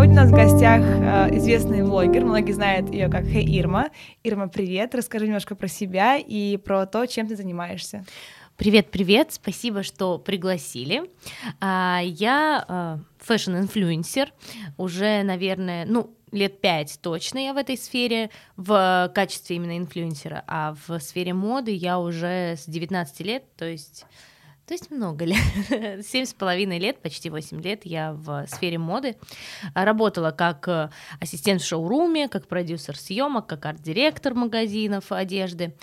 Сегодня у нас в гостях известный влогер, многие знают ее как Хэй Ирма. Ирма, привет, расскажи немножко про себя и про то, чем ты занимаешься. Привет-привет, спасибо, что пригласили. Я фэшн-инфлюенсер, уже, наверное, лет 5 точно я в этой сфере, в качестве именно инфлюенсера, а в сфере моды я уже с 19 лет, то есть много лет, 7,5 лет, почти 8 лет я в сфере моды. Работала как ассистент в шоуруме, как продюсер съемок, как арт-директор магазинов одежды.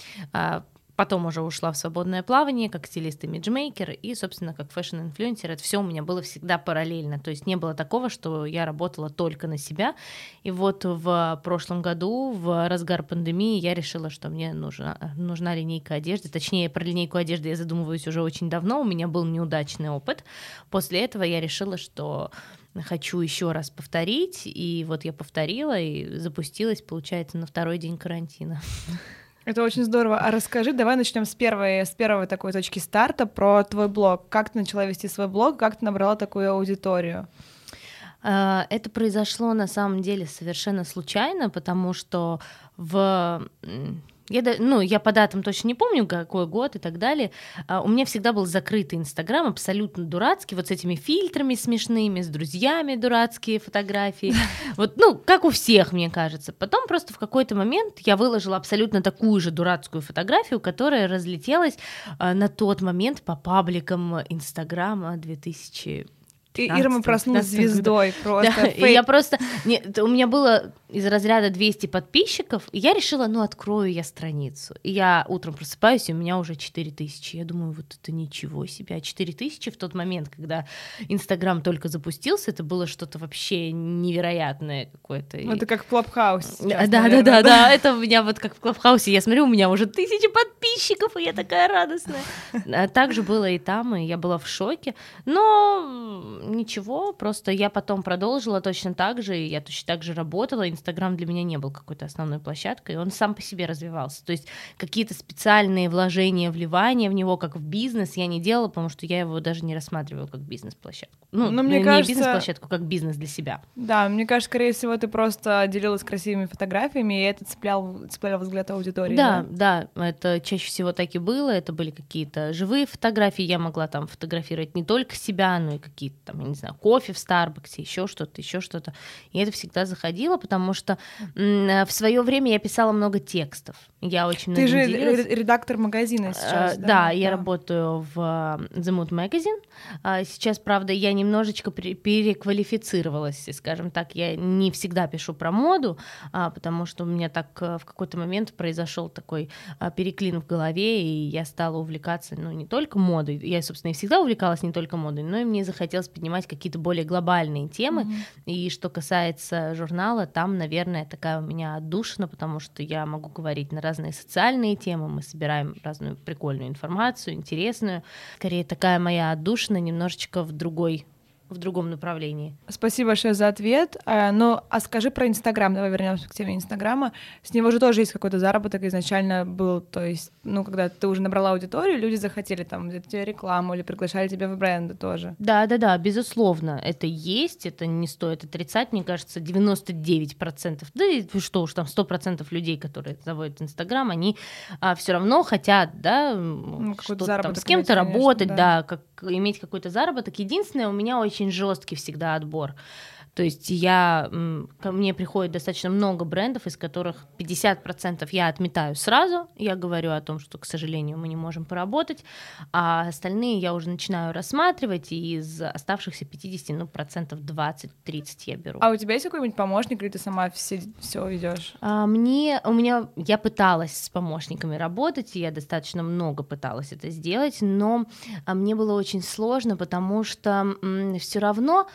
Потом уже ушла в свободное плавание, как стилист, имиджмейкер и, собственно, как фэшн-инфлюенсер. Это все у меня было всегда параллельно. То есть не было такого, что я работала только на себя. И вот в прошлом году, в разгар пандемии, я решила, что мне нужна линейка одежды. Точнее, про линейку одежды я задумываюсь уже очень давно. У меня был неудачный опыт. После этого я решила, что хочу еще раз повторить. И вот я повторила и запустилась, получается, на второй день карантина. Это очень здорово. А расскажи, давай начнем с первой такой точки старта про твой блог. Как ты начала вести свой блог, как ты набрала такую аудиторию? Это произошло на самом деле совершенно случайно, потому что я по датам точно не помню, какой год и так далее. У меня всегда был закрытый Инстаграм, абсолютно дурацкий, вот с этими фильтрами смешными, с друзьями дурацкие фотографии. Как у всех, мне кажется. Потом просто в какой-то момент я выложила абсолютно такую же дурацкую фотографию, которая разлетелась на тот момент по пабликам Инстаграма 2000. И Ирма проснулась звездой просто. Да, я просто... Нет, у меня было из разряда 200 подписчиков, и я решила, открою я страницу. И я утром просыпаюсь, и у меня уже 4000. Я думаю, вот это ничего себе. 4000 в тот момент, когда Инстаграм только запустился, это было что-то вообще невероятное какое-то. Это как в Клабхаусе. Да, это у меня вот как в Клабхаусе. Я смотрю, у меня уже 1000 подписчиков, и я такая радостная. Так же было и там, и я была в шоке. Но... Ничего, просто я потом продолжила точно так же, и я точно так же работала. Инстаграм для меня не был какой-то основной площадкой, он сам по себе развивался. То есть какие-то специальные вложения, вливания в него, как в бизнес, я не делала, потому что я его даже не рассматривала как бизнес-площадку. Мне кажется, бизнес-площадку, как бизнес для себя. Да, мне кажется, скорее всего, ты просто делилась красивыми фотографиями, и это цеплял взгляд аудитории. Да, это чаще всего так и было, это были какие-то живые фотографии, я могла там фотографировать не только себя, но и какие-то кофе в Старбаксе, еще что-то. И это всегда заходило, потому что в свое время я писала много текстов. Я очень много делилась. Ты же редактор магазина сейчас, да? Да, я работаю в The Mood Magazine. Сейчас, правда, я немножечко переквалифицировалась, скажем так. Я не всегда пишу про моду, потому что у меня так в какой-то момент произошел такой переклин в голове, и я стала увлекаться, не только модой. Я, собственно, и всегда увлекалась не только модой, но и мне захотелось поднимать какие-то более глобальные темы. И что касается журнала, там, наверное, такая у меня отдушина, потому что я могу говорить на разные социальные темы, мы собираем разную прикольную информацию, интересную. Скорее, такая моя отдушина немножечко в другом направлении. Спасибо большое за ответ. А скажи про Инстаграм. Давай вернемся к теме Инстаграма. С него же тоже есть какой-то заработок изначально был. То есть, когда ты уже набрала аудиторию, люди захотели там взять тебе рекламу или приглашали тебя в бренды тоже. Да, безусловно. Это есть, это не стоит отрицать. Мне кажется, 99%, да и что уж там, 100% людей, которые заводят Инстаграм, они все равно хотят, что-то там, с кем-то работать, иметь какой-то заработок. Единственное, у меня очень жесткий всегда отбор. То есть ко мне приходит достаточно много брендов, из которых 50% я отметаю сразу. Я говорю о том, что, к сожалению, мы не можем поработать, а остальные я уже начинаю рассматривать, и из оставшихся 50, процентов 20-30 я беру. А у тебя есть какой-нибудь помощник, или ты сама все ведёшь? Я пыталась с помощниками работать, и я достаточно много пыталась это сделать, но мне было очень сложно, потому что все равно,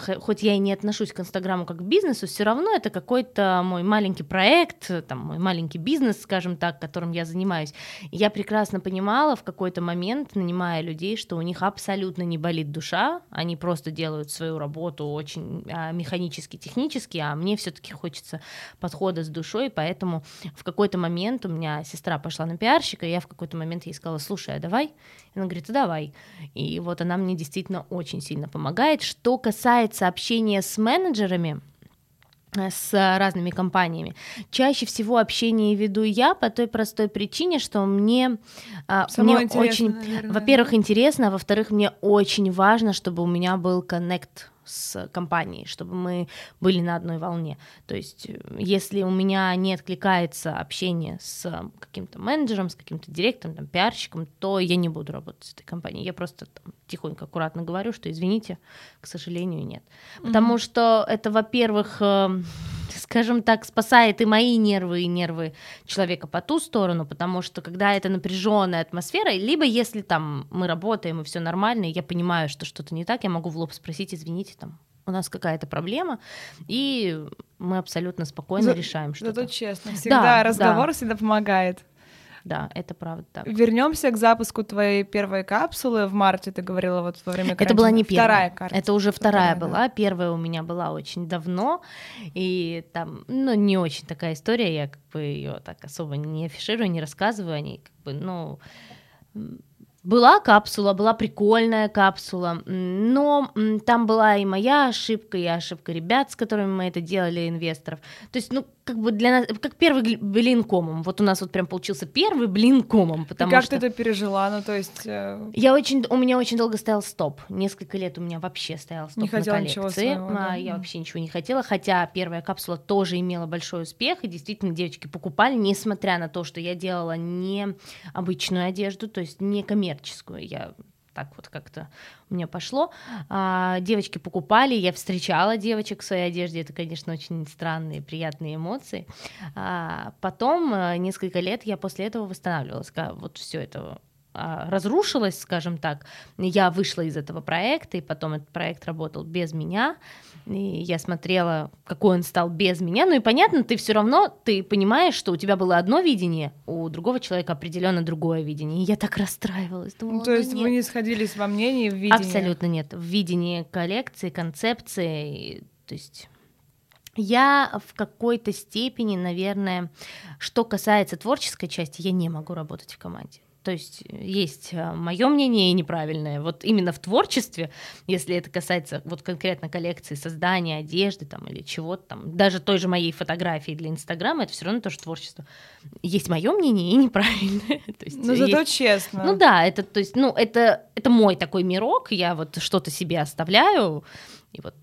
хоть я и не отношусь к Инстаграму как к бизнесу, все равно это какой-то мой маленький проект, мой маленький бизнес, скажем так, которым я занимаюсь. Я прекрасно понимала в какой-то момент, нанимая людей, что у них абсолютно не болит душа, они просто делают свою работу очень механически, технически, а мне все-таки хочется подхода с душой, поэтому в какой-то момент у меня сестра пошла на пиарщика, и я в какой-то момент ей сказала: слушай, а давай? Она говорит: давай. И вот она мне действительно очень сильно помогает. Что касается касается общения с менеджерами, с разными компаниями, чаще всего общение веду я по той простой причине, что мне очень, наверное, во-первых, интересно, а во-вторых, мне очень важно, чтобы у меня был коннект с компанией, чтобы мы были на одной волне. То есть если у меня не откликается общение с каким-то менеджером, с каким-то директором, там, пиарщиком, то я не буду работать с этой компанией. Я просто там тихонько, аккуратно говорю, что извините, к сожалению, нет. Потому что это, во-первых, скажем так, спасает и мои нервы, и нервы человека по ту сторону, потому что когда это напряженная атмосфера, либо если там мы работаем и все нормально, и я понимаю, что что-то не так, я могу в лоб спросить, извините, там у нас какая-то проблема, и мы абсолютно спокойно решаем что-то. Зато честно, всегда разговор всегда помогает. Да, это правда так. Вернемся к запуску твоей первой капсулы в марте, ты говорила вот во время карантина. Это была не первая. Вторая капсула. Это уже вторая была. Да. Первая у меня была очень давно, и там, ну, не очень такая история, я как бы ее так особо не афиширую, не рассказываю о ней, как бы, ну, была капсула, была прикольная капсула, но там была и моя ошибка, и ошибка ребят, с которыми мы это делали, инвесторов. То есть, ну, как бы для нас, как первый блин комом. Вот у нас вот прям получился первый блин комом, потому что... И как ты это пережила? Ну, то есть... У меня очень долго стоял стоп. Несколько лет у меня вообще стоял стоп на коллекции. Не хотела ничего своего, да. Я вообще ничего не хотела, хотя первая капсула тоже имела большой успех, и действительно девочки покупали, несмотря на то, что я делала не обычную одежду, то есть не коммерческую, я... так вот как-то у меня пошло. Девочки покупали, я встречала девочек в своей одежде, это, конечно, очень странные, приятные эмоции. Потом несколько лет я после этого восстанавливалась, вот все это разрушилось, скажем так. Я вышла из этого проекта, и потом этот проект работал без меня, и я смотрела, какой он стал без меня. Ну и понятно, ты все равно, ты понимаешь, что у тебя было одно видение, у другого человека определенно другое видение. И я так расстраивалась. Думала, ну, то есть вы не сходились во мнении, в видении? Абсолютно нет. В видении коллекции, концепции, то есть... Я в какой-то степени, наверное, что касается творческой части, я не могу работать в команде. То есть мое мнение и неправильное. Вот именно в творчестве, если это касается вот конкретно коллекции, создания одежды там, или чего-то там, даже той же моей фотографии для Инстаграма, это все равно тоже творчество. Есть мое мнение и неправильное. То есть, но зато честно. Ну да, это, то есть, ну, это мой такой мирок, я вот что-то себе оставляю, и вот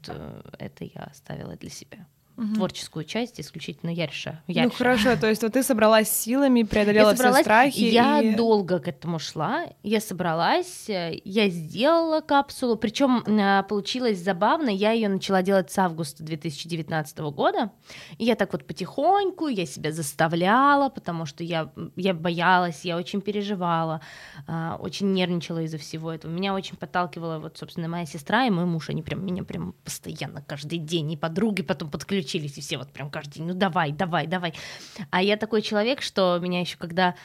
это я оставила для себя. Творческую часть исключительно я решаю. Ну хорошо, то есть вот ты собралась силами, преодолела все страхи. Я долго к этому шла, я собралась, я сделала капсулу, причем получилось забавно, я ее начала делать с августа 2019 года, и я так вот потихоньку, я себя заставляла, потому что я боялась, я очень переживала, очень нервничала из-за всего этого, меня очень подталкивала вот, собственно, моя сестра и мой муж, они прям меня прям постоянно каждый день, и подруги потом подключили, и все вот прям каждый день, ну давай, давай, давай. А я такой человек, что меня еще когда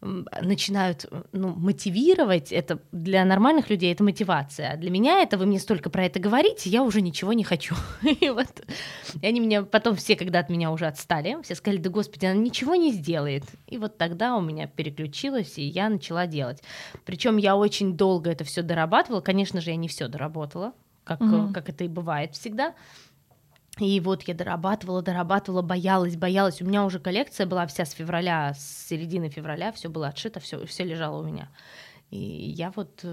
начинают, ну, мотивировать, это для нормальных людей это мотивация, а для меня это вы мне столько про это говорите, я уже ничего не хочу. И вот и они меня потом все, когда от меня уже отстали, все сказали, да господи, она ничего не сделает. И вот тогда у меня переключилось, и я начала делать. Причем я очень долго это все дорабатывала, конечно же, я не все доработала, как это и бывает всегда. И вот я дорабатывала, боялась. У меня уже коллекция была вся с февраля, с середины февраля, все было отшито, все лежало у меня. И я вот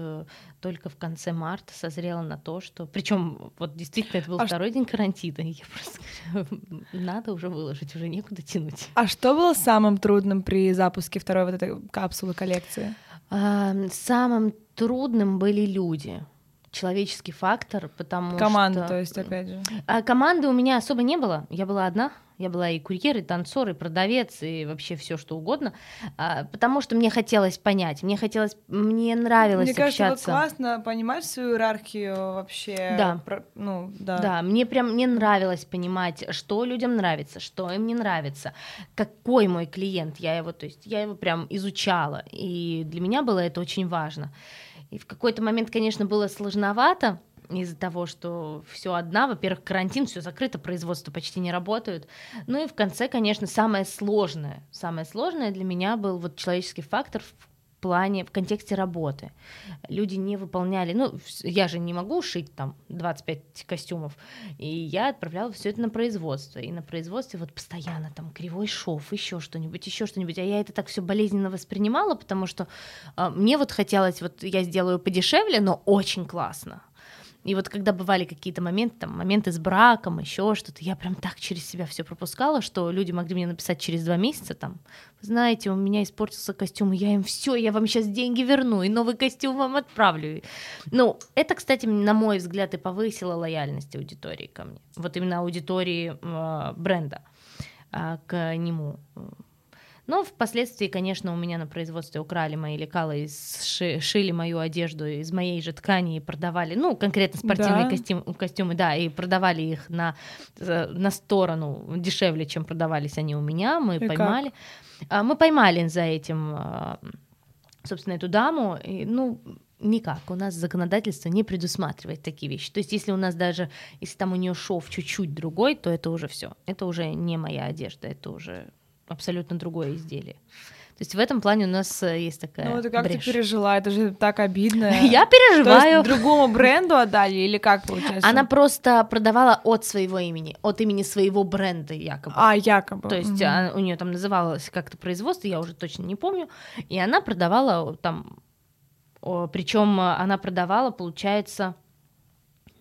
только в конце марта созрела на то, что... Причем вот действительно это был второй день карантина, и я просто надо уже выложить, уже некуда тянуть. А что было самым трудным при запуске второй вот этой капсулы коллекции? Самым трудным были люди. Человеческий фактор, потому команда, что... то есть, опять же. Команды у меня особо не было, я была одна. Я была и курьер, и танцор, и продавец, и вообще все что угодно, потому что мне хотелось понять, мне нравилось общаться. Мне кажется, общаться. Вот классно понимать свою иерархию вообще. Да. Мне нравилось понимать, что людям нравится, что им не нравится, какой мой клиент, я его прям изучала, и для меня было это очень важно. И в какой-то момент, конечно, было сложновато, из-за того, что все одна, во-первых, карантин, все закрыто, производства почти не работают. Ну и в конце, конечно, самое сложное для меня был вот человеческий фактор в в контексте работы. Люди не выполняли, я же не могу шить там 25 костюмов, и я отправляла все это на производство, и на производстве вот постоянно там кривой шов, еще что-нибудь, а я это так все болезненно воспринимала, потому что мне вот хотелось, вот я сделаю подешевле, но очень классно. И вот когда бывали какие-то моменты, там, моменты с браком, еще что-то, я прям так через себя все пропускала, что люди могли мне написать через 2 месяца, там, вы знаете, у меня испортился костюм, я им все, я вам сейчас деньги верну, и новый костюм вам отправлю. Это, кстати, на мой взгляд, и повысило лояльность аудитории ко мне, вот именно аудитории бренда к нему. Но впоследствии, конечно, у меня на производстве украли мои лекалы, шили мою одежду из моей же ткани и продавали, конкретно спортивные костюмы, да, и продавали их на сторону дешевле, чем продавались они у меня, мы поймали за этим, собственно, эту даму, и, никак, у нас законодательство не предусматривает такие вещи. То есть, если там у нее шов чуть-чуть другой, то это уже все, это уже не моя одежда, это уже абсолютно другое изделие. То есть в этом плане у нас есть такая брешь. Ты пережила? Это же так обидно. Я переживаю. То есть другому бренду отдали или как получается? Она просто продавала от своего имени, от имени своего бренда якобы. То есть у нее там называлось как-то производство, я уже точно не помню, и она продавала там, причем она продавала, получается,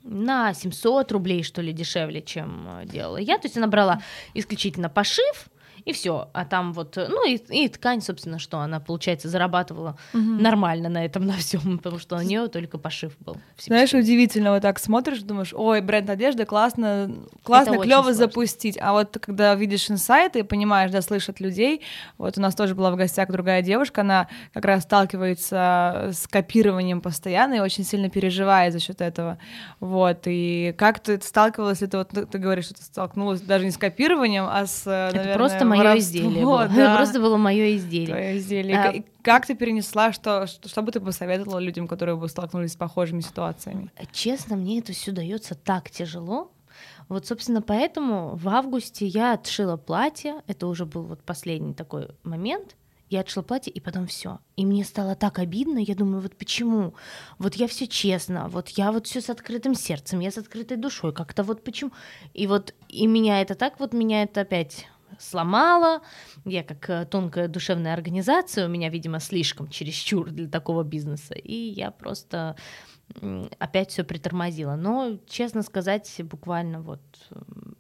на 700 рублей, что ли, дешевле, чем делала я. То есть она брала исключительно пошив, и все, а там вот, и ткань, собственно, что она, получается, зарабатывала нормально на этом, на всем, потому что у нее только пошив был. Знаешь, удивительно, вот так смотришь, думаешь, ой, бренд одежды, классно, клево запустить, а вот когда видишь инсайты и понимаешь, да, слышат людей, вот у нас тоже была в гостях другая девушка, она как раз сталкивается с копированием постоянно и очень сильно переживает за счет этого, вот, и как ты сталкивалась, это вот ты говоришь, что ты столкнулась даже не с копированием, а с, наверное, моё изделие было. Да. Просто было моё изделие. Твоё изделие. Как ты перенесла, что бы ты посоветовала людям, которые бы столкнулись с похожими ситуациями? Честно, мне это все дается так тяжело. Вот, собственно, поэтому в августе я отшила платье. Это уже был вот последний такой момент. Я отшила платье, и потом все. И мне стало так обидно, я думаю, вот почему? Вот я все честно, вот я вот все с открытым сердцем, я с открытой душой, как-то вот почему? И вот и меня это так вот, меня это опять сломала, я как тонкая душевная организация, у меня, видимо, слишком чересчур для такого бизнеса, и я просто опять все притормозила. Но, честно сказать, буквально вот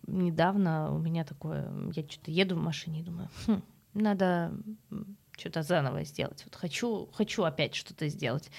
недавно у меня такое, я что-то еду в машине и думаю, надо что-то заново сделать, вот хочу опять что-то сделать,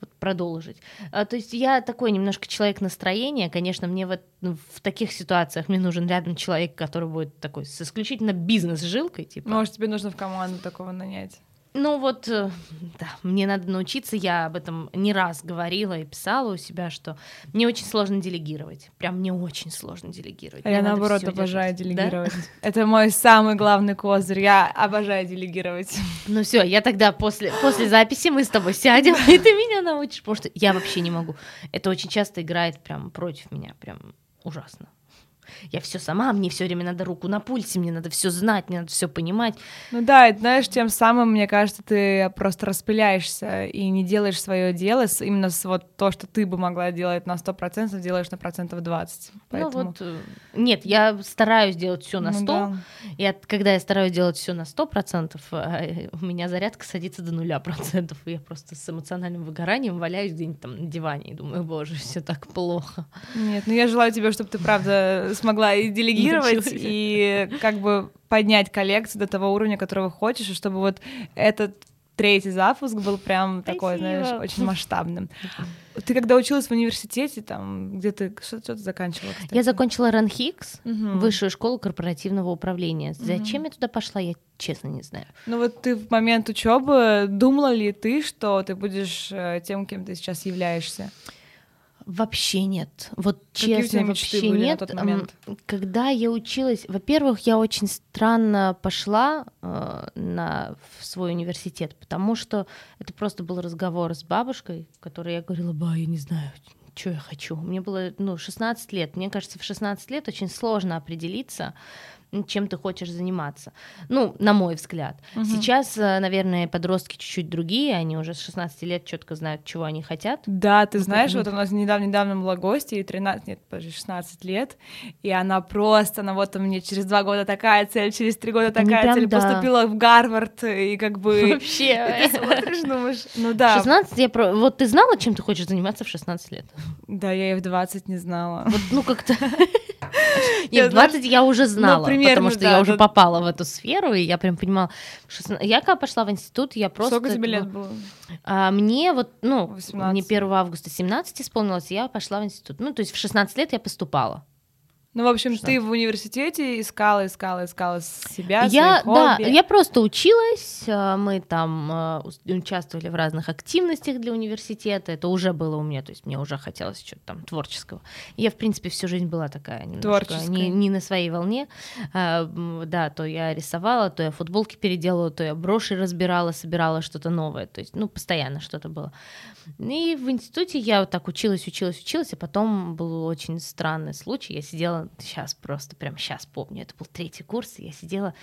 вот продолжить. То есть я такой немножко человек настроения, конечно, мне в таких ситуациях мне нужен рядом человек, который будет такой с исключительно бизнес-жилкой, типа. Может, тебе нужно в команду такого нанять? Да, мне надо научиться, я об этом не раз говорила и писала у себя, что мне очень сложно делегировать, А я наоборот обожаю делегировать, да? Это мой самый главный козырь, я обожаю делегировать. Все, я тогда после записи мы с тобой сядем, и ты меня научишь, потому что я вообще не могу, это очень часто играет прям против меня, прям ужасно. Я все сама, мне все время надо руку на пульсе, мне надо все знать, мне надо все понимать. И, знаешь, тем самым, мне кажется, ты просто распыляешься и не делаешь свое дело, именно вот то, что ты бы могла делать на 100%, делаешь на 20%. Поэтому... нет, я стараюсь делать все на 100%. Когда я стараюсь делать все на 100%, у меня зарядка садится до 0%. И я просто с эмоциональным выгоранием валяюсь где-нибудь там на диване и думаю, боже, все так плохо. Нет, я желаю тебе, чтобы ты, правда, смогла и делегировать, и как бы поднять коллекцию до того уровня, которого хочешь, и чтобы вот этот 3-й запуск был прям такой, знаешь, очень масштабным. Ты когда училась в университете, там, где ты, что ты заканчивала, кстати? Я закончила РАНХИКС, высшую школу корпоративного управления. Зачем я туда пошла, я честно не знаю. Ты в момент учебы думала ли ты, что ты будешь тем, кем ты сейчас являешься? Вообще нет. Честно, вообще нет. Когда я училась, во-первых, я очень странно пошла в свой университет, потому что это просто был разговор с бабушкой, которой я говорила: ба, я не знаю, что я хочу. Мне было 16 лет. Мне кажется, в 16 лет очень сложно определиться, чем ты хочешь заниматься. Ну, на мой взгляд. Угу. Сейчас, наверное, подростки чуть-чуть другие, они уже с 16 лет четко знают, чего они хотят. Да, ты знаешь, вот у нас недавно была гостья, ей 16 лет, и она просто, вот у меня через 2 года такая цель, через 3 года такая цель, поступила в Гарвард, и как бы... Вообще. Ты смотришь, думаешь, ну да. 16, вот ты знала, чем ты хочешь заниматься в 16 лет? Да, я и в 20 не знала. Вот, ну как-то... И в 20 я уже знала, потому что я уже попала в эту сферу, и я прям понимала... Я когда пошла в институт, я просто... Сколько тебе лет было? Мне вот, мне 1 августа 17 исполнилось, я пошла в институт. Ну, то есть в 16 лет я поступала. Ну, в общем, 16. Ты в университете искала себя, свои хобби. Да, я просто училась, мы там участвовали в разных активностях для университета, это уже было у меня, то есть мне уже хотелось что-то там творческого. Я, в принципе, всю жизнь была такая немножко не на своей волне, да, то я рисовала, то я футболки переделала, то я броши разбирала, собирала что-то новое, то есть, постоянно что-то было. И в институте я вот так училась, а потом был очень странный случай, я сидела сейчас помню, это был 3 курс, я сидела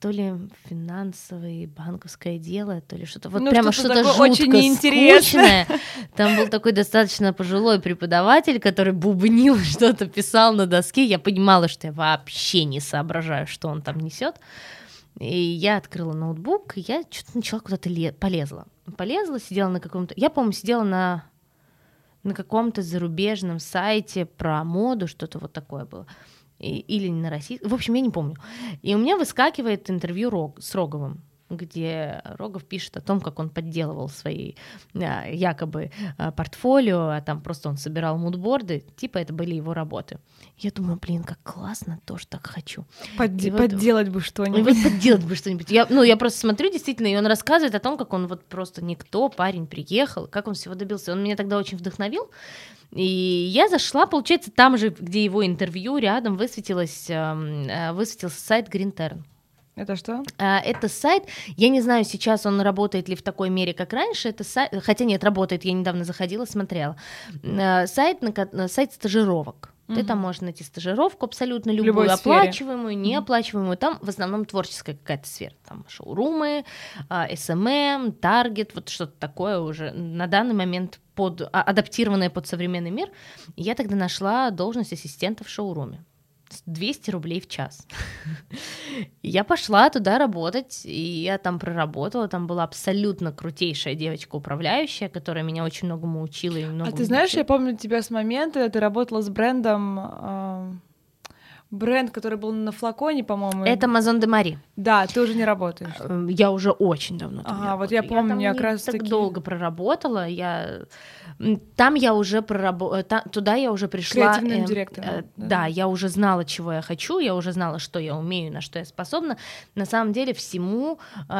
то ли финансовое и банковское дело, то ли что-то, что-то жутко скучное. Там был такой достаточно пожилой преподаватель, который бубнил что-то, писал на доске, я понимала, что я вообще не соображаю, что он там несет, и я открыла ноутбук, и я что-то начала куда-то полезла, сидела на каком-то, я, по-моему, сидела на каком-то зарубежном сайте про моду, что-то вот такое было. Или на российском. В общем, я не помню. И у меня выскакивает интервью с Роговым, где Рогов пишет о том, как он подделывал свои якобы портфолио, а там просто он собирал мудборды, типа это были его работы. Я думаю, как классно, тоже так хочу. Подделать бы что-нибудь. Я просто смотрю, действительно, и он рассказывает о том, как он просто никто, парень приехал, как он всего добился. Он меня тогда очень вдохновил, и я зашла, получается, там же, где его интервью, рядом высветился сайт GreenTern. Это что? Это сайт, я не знаю, сейчас он работает ли в такой мере, как раньше, это сайт, хотя нет, работает, я недавно заходила, смотрела, сайт стажировок. Ты там можешь найти стажировку абсолютно любую, оплачиваемую, неоплачиваемую. Там в основном творческая какая-то сфера. Там шоурумы, SMM, Target, вот что-то такое уже на данный момент адаптированное под современный мир. Я тогда нашла должность ассистента в шоуруме. 200 рублей в час. Я пошла туда работать, и я там проработала, там была абсолютно крутейшая девочка-управляющая, которая меня очень многому учила. А ты знаешь, я помню тебя с момента, ты работала с брендом, бренд, который был на флаконе, по-моему. Это Мезон де Мари. Да, ты уже не работаешь. Я уже очень давно там работала. Я помню, я как раз так долго проработала. Туда я уже пришла. Креативным директором. Да, я уже знала, чего я хочу, я уже знала, что я умею, на что я способна. На самом деле всему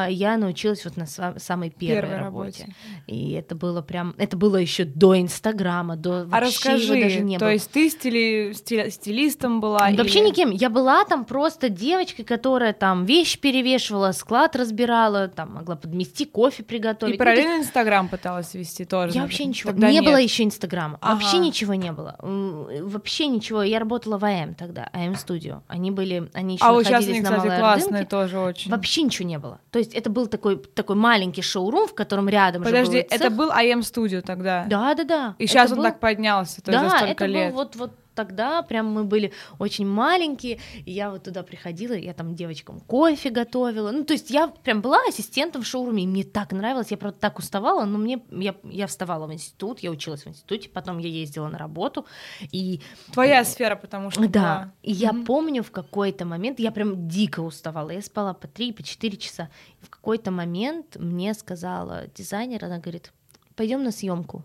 я научилась на самой первой работе. И это было прям, еще до Инстаграма, вообще его даже не было. То есть ты стилистом была? Вообще никем. Я была там просто девочкой, которая там вещи перевешивала, склад разбирала, там могла подмести, кофе приготовить. И параллельно Инстаграм пыталась вести тоже. Я вообще ничего. Тогда не было еще Инстаграма. Вообще ничего не было. Вообще ничего. Я работала в АМ тогда, АМ-студио. Они еще находились на Малой Ордынке. А сейчас они, кстати, классные тоже очень. Вообще ничего не было. То есть это был такой маленький шоурум, в котором рядом же был цех. Это был АМ-студио тогда? Да. И сейчас он так поднялся, то есть за столько лет. Да, это был тогда прям мы были очень маленькие, и я туда приходила, я там девочкам кофе готовила, то есть я прям была ассистентом в шоуруме, и мне так нравилось, я, правда, так уставала, но я вставала в институт, я училась в институте, потом я ездила на работу, и... Твоя сфера, потому что... Да, и я помню, в какой-то момент, я прям дико уставала, я спала по 3-4 часа, и в какой-то момент мне сказала дизайнер, она говорит, пойдем на съемку,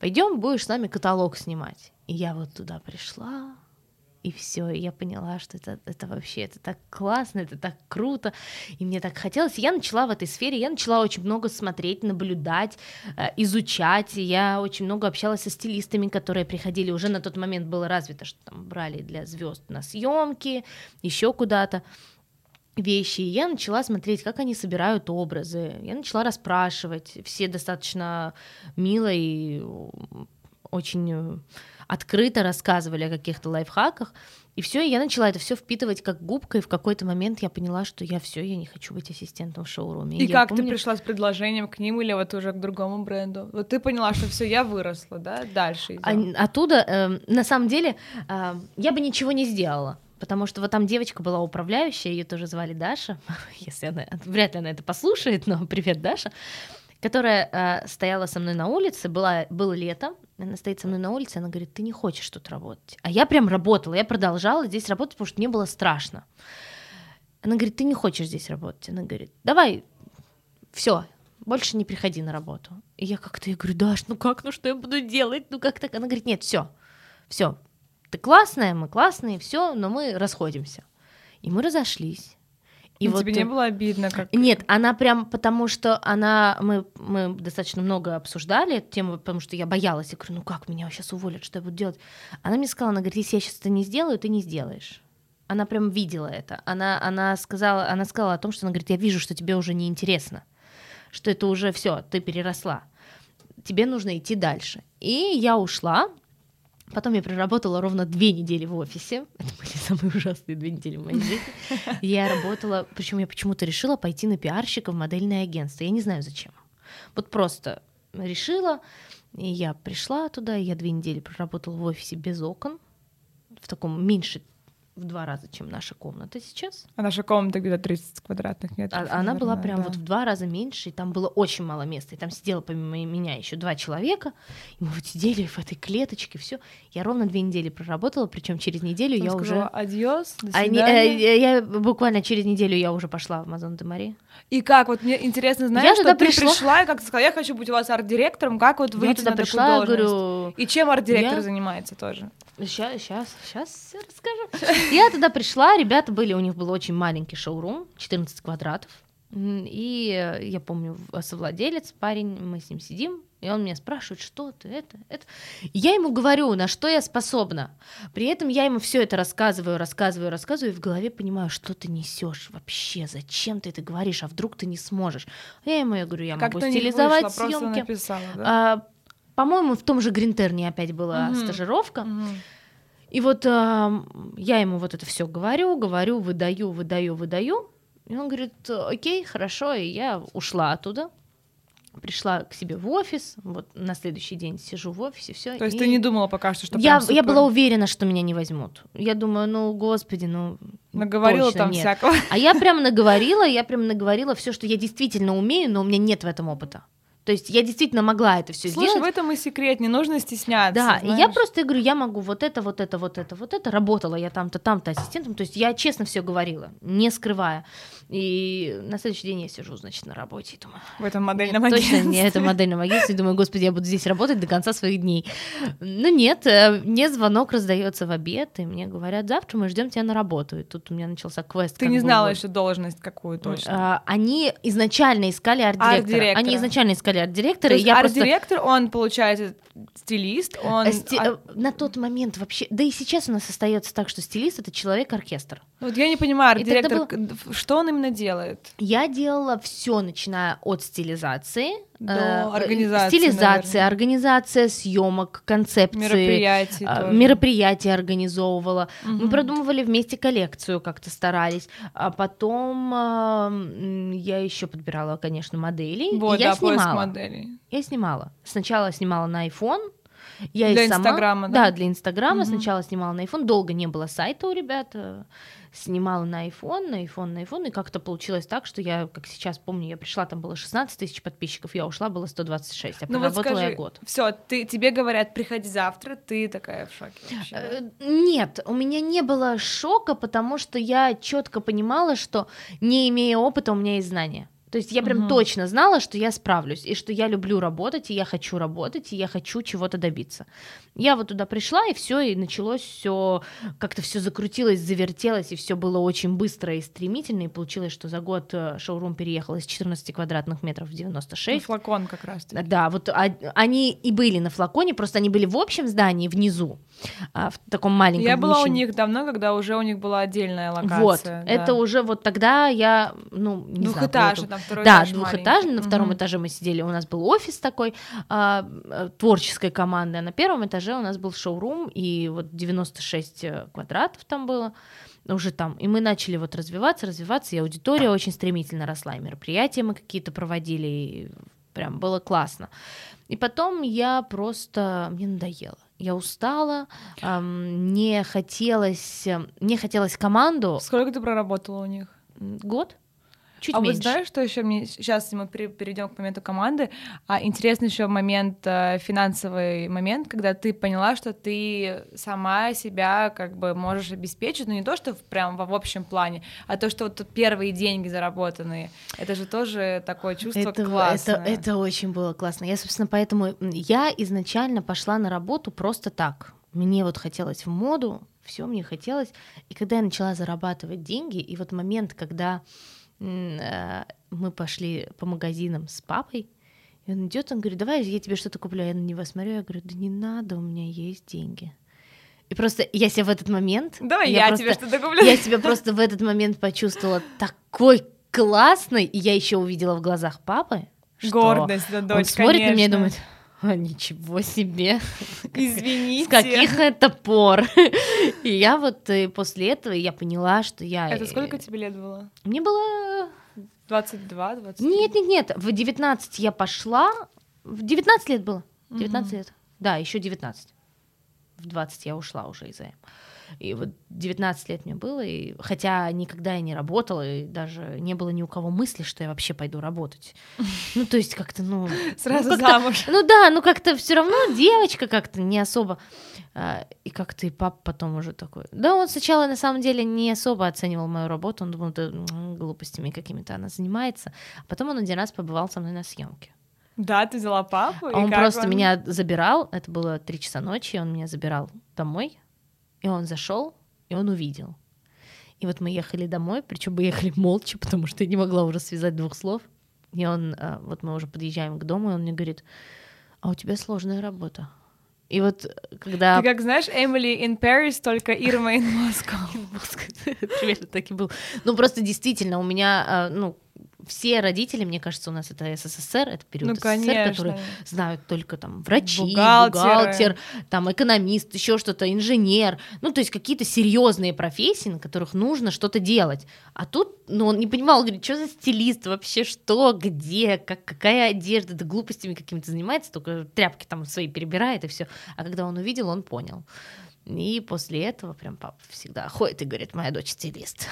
будешь с нами каталог снимать. И я туда пришла, и все, и я поняла, что это вообще, это так классно, это так круто, и мне так хотелось. Я начала в этой сфере, очень много смотреть, наблюдать, изучать, и я очень много общалась со стилистами, которые приходили, уже на тот момент было развито, что там брали для звезд на съемки, еще куда-то. Вещи, и я начала смотреть, как они собирают образы, я начала расспрашивать, все достаточно мило и очень открыто рассказывали о каких-то лайфхаках. И все, я начала это все впитывать как губка, и в какой-то момент я поняла, что я не хочу быть ассистентом в шоуруме. И как помню... ты пришла с предложением к ним или вот уже к другому бренду? Вот ты поняла, что все, я выросла, да? Дальше идём. Оттуда, на самом деле, я бы ничего не сделала. Потому что вот там девочка была управляющая, ее тоже звали Даша, если она, вряд ли она это послушает, но привет, Даша, которая стояла со мной на улице, было лето, она стоит со мной на улице, она говорит, ты не хочешь тут работать. А я прям работала, я продолжала здесь работать, потому что мне было страшно. Она говорит, ты не хочешь здесь работать. Она говорит, давай, все, больше не приходи на работу. И я как-то, я говорю, Даш, что я буду делать, как так? Она говорит, нет, все. Ты классная, мы классные, все, но мы расходимся. И мы разошлись. И вот тебе не было обидно? Как... Нет, она прям, потому что мы достаточно много обсуждали эту тему, потому что я боялась, я говорю, как меня сейчас уволят, что я буду делать? Она мне сказала, она говорит, если я сейчас это не сделаю, ты не сделаешь. Она прям видела это. Она сказала о том, что она говорит, я вижу, что тебе уже неинтересно, что это уже все, ты переросла, тебе нужно идти дальше. И я ушла. Потом я проработала ровно 2 недели в офисе. Это были самые ужасные 2 недели в моей жизни. Я работала, причем я почему-то решила пойти на пиарщика в модельное агентство. Я не знаю, зачем. Вот просто решила, и я пришла туда, я 2 недели проработала в офисе без окон, в таком меньше в 2 раза, чем наша комната сейчас. А наша комната где-то 30 квадратных метров. Она была прям вот в 2 раза меньше, и там было очень мало места. И там сидело помимо меня еще 2 человека, и мы вот сидели в этой клеточке, все. Я ровно 2 недели проработала, причем через неделю я уже... адьёс, до свидания. Я буквально через неделю я уже пошла в Мезон де Мари. И как? Вот мне интересно, знаешь, что ты пришла, и как ты сказала, я хочу быть у вас арт-директором, как вот выйти на такую должность? Говорю, и чем арт-директор занимается тоже? Сейчас все расскажу. Я туда пришла, ребята были, у них был очень маленький шоурум, 14 квадратов, и я помню, совладелец, парень, мы с ним сидим, и он меня спрашивает, что ты, это. Я ему говорю, на что я способна, при этом я ему все это рассказываю, и в голове понимаю, что ты несешь вообще, зачем ты это говоришь, а вдруг ты не сможешь. Я говорю, я могу стилизовать съемки. По-моему, в том же GreenTern опять была стажировка. И вот я ему вот это все говорю, выдаю. И он говорит, окей, хорошо, и я ушла оттуда. Пришла к себе в офис, вот на следующий день сижу в офисе, все. То есть ты не думала пока что я была уверена, что меня не возьмут. Я думаю, наговорила там нет. всякого. А я прям наговорила все, что я действительно умею, но у меня нет в этом опыта. То есть я действительно могла это все сделать. Слушай, в этом и секрет, не нужно стесняться. Да, знаешь. И я просто говорю, я могу вот это. Работала я там-то ассистентом. То есть я честно все говорила, не скрывая. И на следующий день я сижу, значит, на работе и думаю... В этом модельном агентстве. Точно, не в этом модельном агентстве. Думаю, господи, я буду здесь работать до конца своих дней. Но нет, мне звонок раздается в обед, и мне говорят, завтра мы ждем тебя на работу. И тут у меня начался квест. Ты не знала еще должность какую точно? Они изначально искали арт-директора. То есть арт-директор, он, получается, стилист, он... На тот момент вообще... Да и сейчас у нас остается так, что стилист — это человек-оркестр. Вот я не понимаю, арт-директор, что он именно делает? Я делала все, начиная от стилизации... До организации, организация съемок, концепции, мероприятия организовывала. Мы продумывали вместе коллекцию, как-то старались. А потом я еще подбирала, конечно, моделей. Вот, я снимала. Поиск моделей. Я снимала. Сначала снимала на iPhone. Для Инстаграма, да? Да, для Инстаграма. Сначала снимала на iPhone. Долго не было сайта у ребят. Снимала на iPhone, и как-то получилось так, что я, как сейчас помню, я пришла, там было 16 тысяч подписчиков, я ушла, было 126, а проработала я год. Все, тебе говорят, приходи завтра, ты такая в шоке вообще. Нет, у меня не было шока, потому что я четко понимала, что не имея опыта, у меня есть знания. То есть я прям точно знала, что я справлюсь, и что я люблю работать, и я хочу чего-то добиться. Я вот туда пришла, и все, и началось все, как-то все закрутилось, завертелось, и все было очень быстро и стремительно, и получилось, что за год шоурум переехал из 14 квадратных метров в 96. На флакон как раз-таки. Да, вот они и были на флаконе, просто они были в общем здании внизу. в таком маленьком. Я была у них давно, когда уже у них была отдельная локация. Вот, да. Это уже вот тогда я, не знаю. Двухэтажный, там второй этаж. Да, двухэтажный, на втором этаже мы сидели, у нас был офис такой творческой команды, а на первом этаже у нас был шоурум, и вот 96 квадратов там было. Уже там, и мы начали вот развиваться, и аудитория очень стремительно росла, и мероприятия мы какие-то проводили, и прям было классно. И потом мне надоело, я устала, мне хотелось команду. Сколько ты проработала у них? Год? Чуть меньше. А вы знаете, что еще мне сейчас мы перейдем к моменту команды? Интересный еще момент, финансовый момент, когда ты поняла, что ты сама себя как бы можешь обеспечить, но не то, что прям в общем плане, а то, что вот первые деньги заработанные. Это же тоже такое чувство классное. Это очень было классно. Я, собственно, поэтому я изначально пошла на работу просто так. Мне вот хотелось в моду, все мне хотелось. И когда я начала зарабатывать деньги, и вот момент, когда мы пошли по магазинам с папой, и он идет, он говорит: давай я тебе что-то куплю. Я на него смотрю, я говорю: да не надо, у меня есть деньги. И просто я себя в этот момент... Давай я тебе что-то куплю. Я себя просто в этот момент почувствовала такой классной, и я еще увидела в глазах папы, что гордость за дочь, он смотрит, конечно, на меня и думает: ничего себе, извините, с каких это пор. И я вот после этого я поняла, что я... Это сколько тебе лет было? Мне было... 22-23? Нет, в 19 я пошла, в 19 лет было, 19 лет, да, еще 19, в 20 я ушла уже из АМ. И вот 19 лет мне было, и хотя никогда я не работала, и даже не было ни у кого мысли, что я вообще пойду работать. То есть как-то, сразу замуж. Как-то все равно девочка как-то не особо. И как-то и папа потом уже такой... Да, он сначала на самом деле не особо оценивал мою работу, он думал, да, глупостями какими-то она занимается. А потом он один раз побывал со мной на съемке. Да, ты взяла папу? Он просто меня забирал, это было 3 часа ночи, он меня забирал домой. И он зашел, и он увидел. И вот мы ехали домой, причем мы ехали молча, потому что я не могла уже связать 2 слов. И он, вот мы уже подъезжаем к дому, и он мне говорит: а у тебя сложная работа. И вот когда... Ты как знаешь, Эмили in Paris, только Ирма in Moscow. Примерно так и был. Просто действительно, у меня, все родители, мне кажется, у нас это СССР, это период СССР, которые знают только там врачи, бухгалтер, там экономист, еще что-то, инженер, то есть какие-то серьезные профессии, на которых нужно что-то делать. А тут, он не понимал, говорит: что за стилист вообще, что, где, какая одежда, да глупостями какими-то занимается, только тряпки там свои перебирает и все. А когда он увидел, он понял. И после этого прям папа всегда ходит и говорит: моя дочь стилист.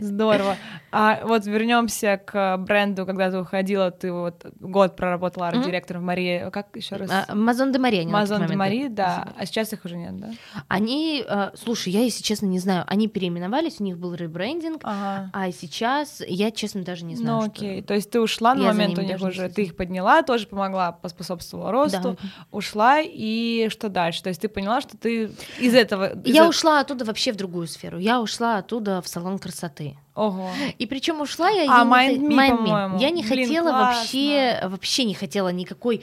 Здорово. А вот вернемся к бренду, когда ты уходила, ты вот год проработала арт-директором в Марии, как еще раз? Мезон де Мари. Мезон де Мари, да. А сейчас их уже нет, да? Они, слушай, я, если честно, не знаю, они переименовались, у них был ребрендинг, а сейчас я, честно, даже не знаю. Окей, то есть ты ушла на момент у них уже, ты их подняла, тоже помогла, поспособствовала росту, ушла, и что дальше? То есть ты поняла, что ты Я ушла оттуда вообще в другую сферу. Я ушла оттуда в салон красоты. Ого. И причем ушла я... MindMe, по-моему. Я не хотела вообще не хотела никакой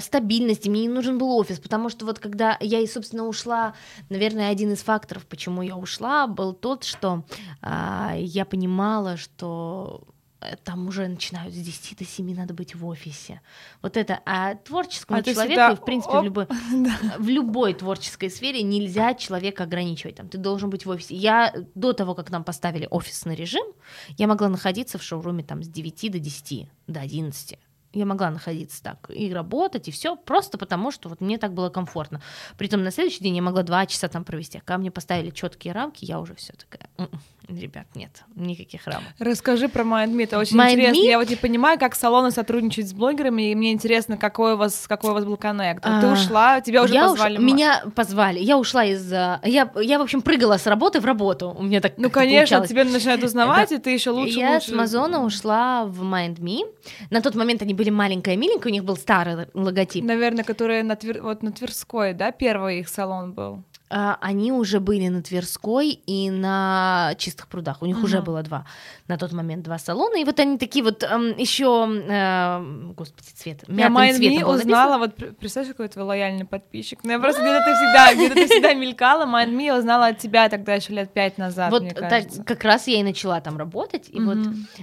стабильности. Мне не нужен был офис, потому что вот когда я, собственно, ушла, наверное, один из факторов, почему я ушла, был тот, что я понимала, что там уже начинают с 10 до 7 надо быть в офисе. Вот это. А творческому человеку, всегда... в принципе, в любой творческой сфере нельзя человека ограничивать. Там, ты должен быть в офисе. Я до того, как нам поставили офисный режим, я могла находиться в шоуруме там, с 9 до 10, до 11. Я могла находиться так и работать, и все, просто потому что вот мне так было комфортно. Притом на следующий день я могла 2 часа там провести. Когда мне поставили четкие рамки, я уже все такая: ребят, нет, никаких рамок. Расскажи про MindMe, это очень интересно. Я вот не понимаю, как салоны сотрудничают с блогерами, и мне интересно, какой у вас был коннект. Ты ушла, тебя уже позвали. Меня позвали, я ушла из... Я, в общем, прыгала с работы в работу, у меня так получалось. Конечно, тебя начинают узнавать, и ты еще лучше. Я с Мазона ушла в MindMe. На тот момент они были маленькая-миленькая, у них был старый логотип. Наверное, который на Тверской, да, первый их салон был? они уже были на Тверской и на Чистых прудах. У них уже было на тот момент два салона. И вот они такие вот цвет. Я MindMe узнала, вот представляешь, какой твой лояльный подписчик. Ну я просто где-то ты всегда мелькала. MindMe я узнала от тебя тогда еще 5 лет назад, вот, мне кажется. Так, как раз я и начала там работать. И вот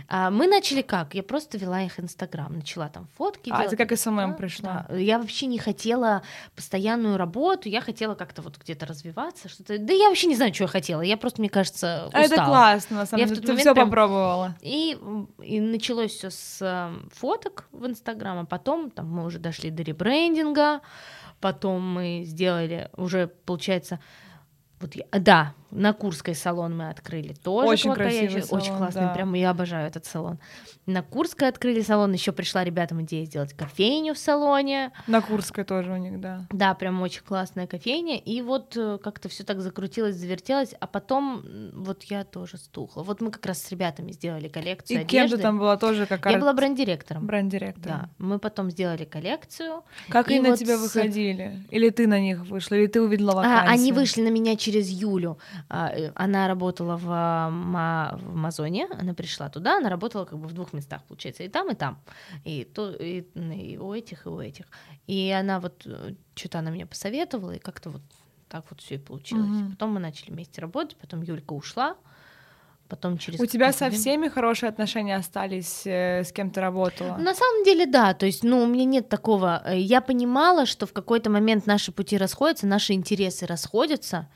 мы начали как? Я просто вела их Инстаграм, начала там фотки делать. А ты как СММ пришла? Да. Я вообще не хотела постоянную работу, я хотела как-то вот где-то развиваться, что-то. Да я вообще не знаю, что я хотела. Я просто, мне кажется, устала. А это классно, на самом деле. Ты все попробовала. И началось все с фоток в Инстаграм, а потом там мы уже дошли до ребрендинга, потом мы сделали уже, получается, вот я, да, на Курской салон мы открыли тоже. Очень красивый салон, очень классный, да. Прям я обожаю этот салон. На Курской открыли салон, еще пришла ребятам идея сделать кофейню в салоне. На Курской тоже у них, да. Да, прям очень классная кофейня. И вот как-то все так закрутилось, завертелось, а потом вот я тоже стухла. Вот мы как раз с ребятами сделали коллекцию и одежды. И кем ты там была тоже какая-то? Я была бренд-директором. Да, мы потом сделали коллекцию. Как они вот на тебя выходили? Или ты на них вышла? Или ты увидела вакансию? Они вышли на меня через Юлю. Она работала в Мазоне, она пришла туда, она работала как бы в двух местах, получается, и там, и там, и у этих, и у этих. И она вот, что-то она меня посоветовала, и как-то вот так вот все и получилось. Потом мы начали вместе работать, потом Юлька ушла, потом через... У тебя со всеми хорошие отношения остались, с кем ты работала? На самом деле, да, то есть, ну, у меня нет такого... Я понимала, что в какой-то момент наши пути расходятся, наши интересы расходятся,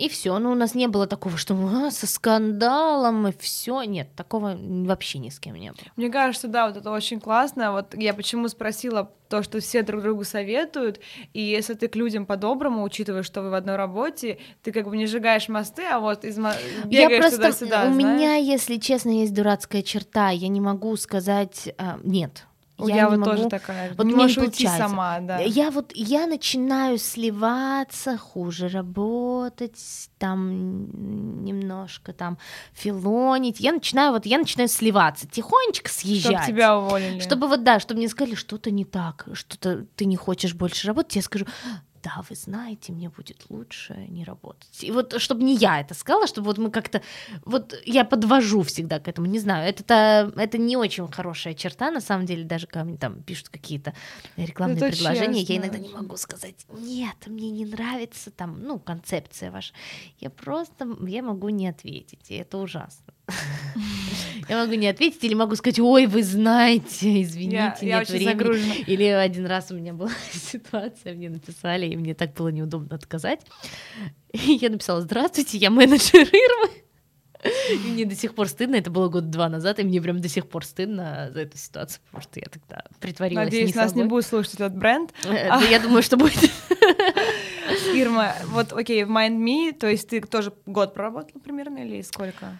и все, ну у нас не было такого, что со скандалом и все, нет, такого вообще ни с кем не было. Мне кажется, да, вот это очень классно. Вот я почему спросила то, что все друг другу советуют, и если ты к людям по-доброму, учитывая, что вы в одной работе, ты как бы не сжигаешь мосты, а вот бегаешь туда-сюда. У меня, если честно, есть дурацкая черта, я не могу сказать нет. Я вот тоже такая. Вот не можешь уйти сама, да. Я начинаю сливаться, хуже работать, там немножко там филонить. Я начинаю сливаться, тихонечко съезжать. Чтобы тебя уволили. Чтобы мне сказали, что-то не так, что-то ты не хочешь больше работать, я скажу... Да, вы знаете, мне будет лучше не работать. И вот, чтобы не я это сказала, чтобы вот мы как-то... Вот я подвожу всегда к этому, не знаю. Это не очень хорошая черта, на самом деле, даже когда мне там пишут какие-то рекламные предложения, честно. Я иногда не могу сказать, нет, мне не нравится там, концепция ваша. Я могу не ответить, и это ужасно. Я могу не ответить, или могу сказать, ой, вы знаете, извините, нет времени. Или один раз у меня была ситуация, мне написали, и мне так было неудобно отказать. И я написала, здравствуйте, я менеджер Ирмы. И мне до сих пор стыдно, это было 2 года назад, и мне прям до сих пор стыдно за эту ситуацию, потому что я тогда притворилась. Надеюсь, нас не будет слушать этот бренд. Да я думаю, что будет. Ирма, вот окей, в MindMe, то есть ты тоже год проработала примерно, или сколько?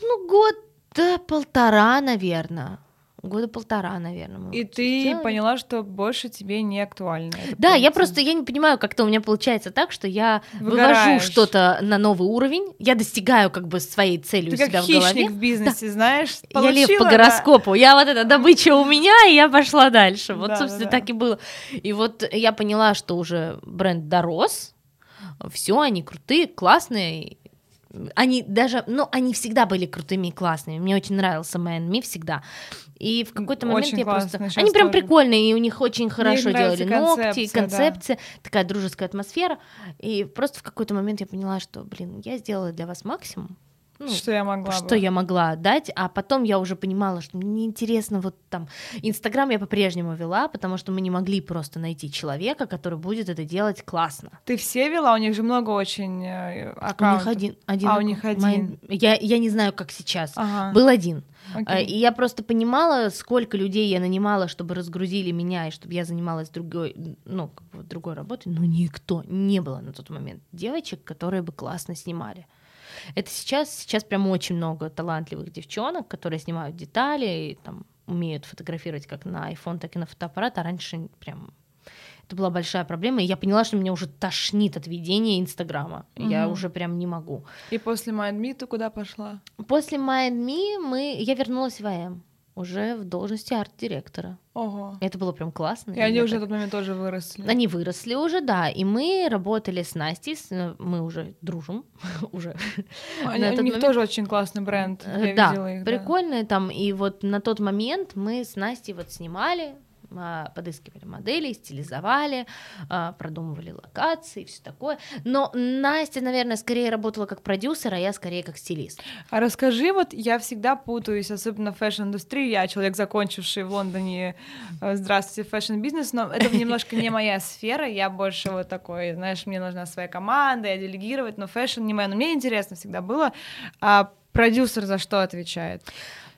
Ну, года полтора, наверное. И ты поняла, что больше тебе не актуально. Да, я не понимаю, как-то у меня получается так, что я вывожу что-то на новый уровень, я достигаю как бы своей цели у себя в голове. Ты как хищник в бизнесе, знаешь, получила. Я лев по гороскопу, я вот эта добыча у меня, и я пошла дальше. Вот, собственно, так и было. И вот я поняла, что уже бренд дорос, все, они крутые, классные. Они даже, они всегда были крутыми и классными. Мне очень нравился MindMe всегда. И в какой-то момент я просто... Они прям прикольные, и у них очень хорошо делали ногти, концепция, да. Такая дружеская атмосфера. И просто в какой-то момент я поняла, что, я сделала для вас максимум. Я могла отдать, а потом я уже понимала, что мне интересно, вот там Инстаграм я по-прежнему вела, потому что мы не могли просто найти человека, который будет это делать классно. Ты все вела? У них же много очень аккаунтов. У них один. У них один. Я не знаю, как сейчас. Ага. Был один. Okay. И я просто понимала, сколько людей я нанимала, чтобы разгрузили меня, и чтобы я занималась другой работой, но никто не было на тот момент девочек, которые бы классно снимали. Это сейчас прям очень много талантливых девчонок, которые снимают детали и там умеют фотографировать как на iPhone, так и на фотоаппарат, а раньше прям это была большая проблема, и я поняла, что меня уже тошнит от ведения Инстаграма, я уже прям не могу. И после MindMe ты куда пошла? После MindMe я вернулась в АМ. уже в должности арт-директора. Ого. Это было прям классно. И они уже в тот момент тоже выросли. Они выросли уже, да. И мы работали с Настей, мы уже дружим. Уже. У них тоже очень классный бренд. Я видела их. Да, прикольные там. И вот на тот момент мы с Настей вот снимали, подыскивали модели, стилизовали, продумывали локации и все такое. Но Настя, наверное, скорее работала как продюсер, а я скорее как стилист. А расскажи, вот я всегда путаюсь, особенно в фэшн-индустрии, я человек, закончивший в Лондоне, здравствуйте, фэшн-бизнес, но это немножко не моя сфера, я больше вот такой, знаешь, мне нужна своя команда, я делегировать, но фэшн не моя, но мне интересно всегда было. А продюсер за что отвечает?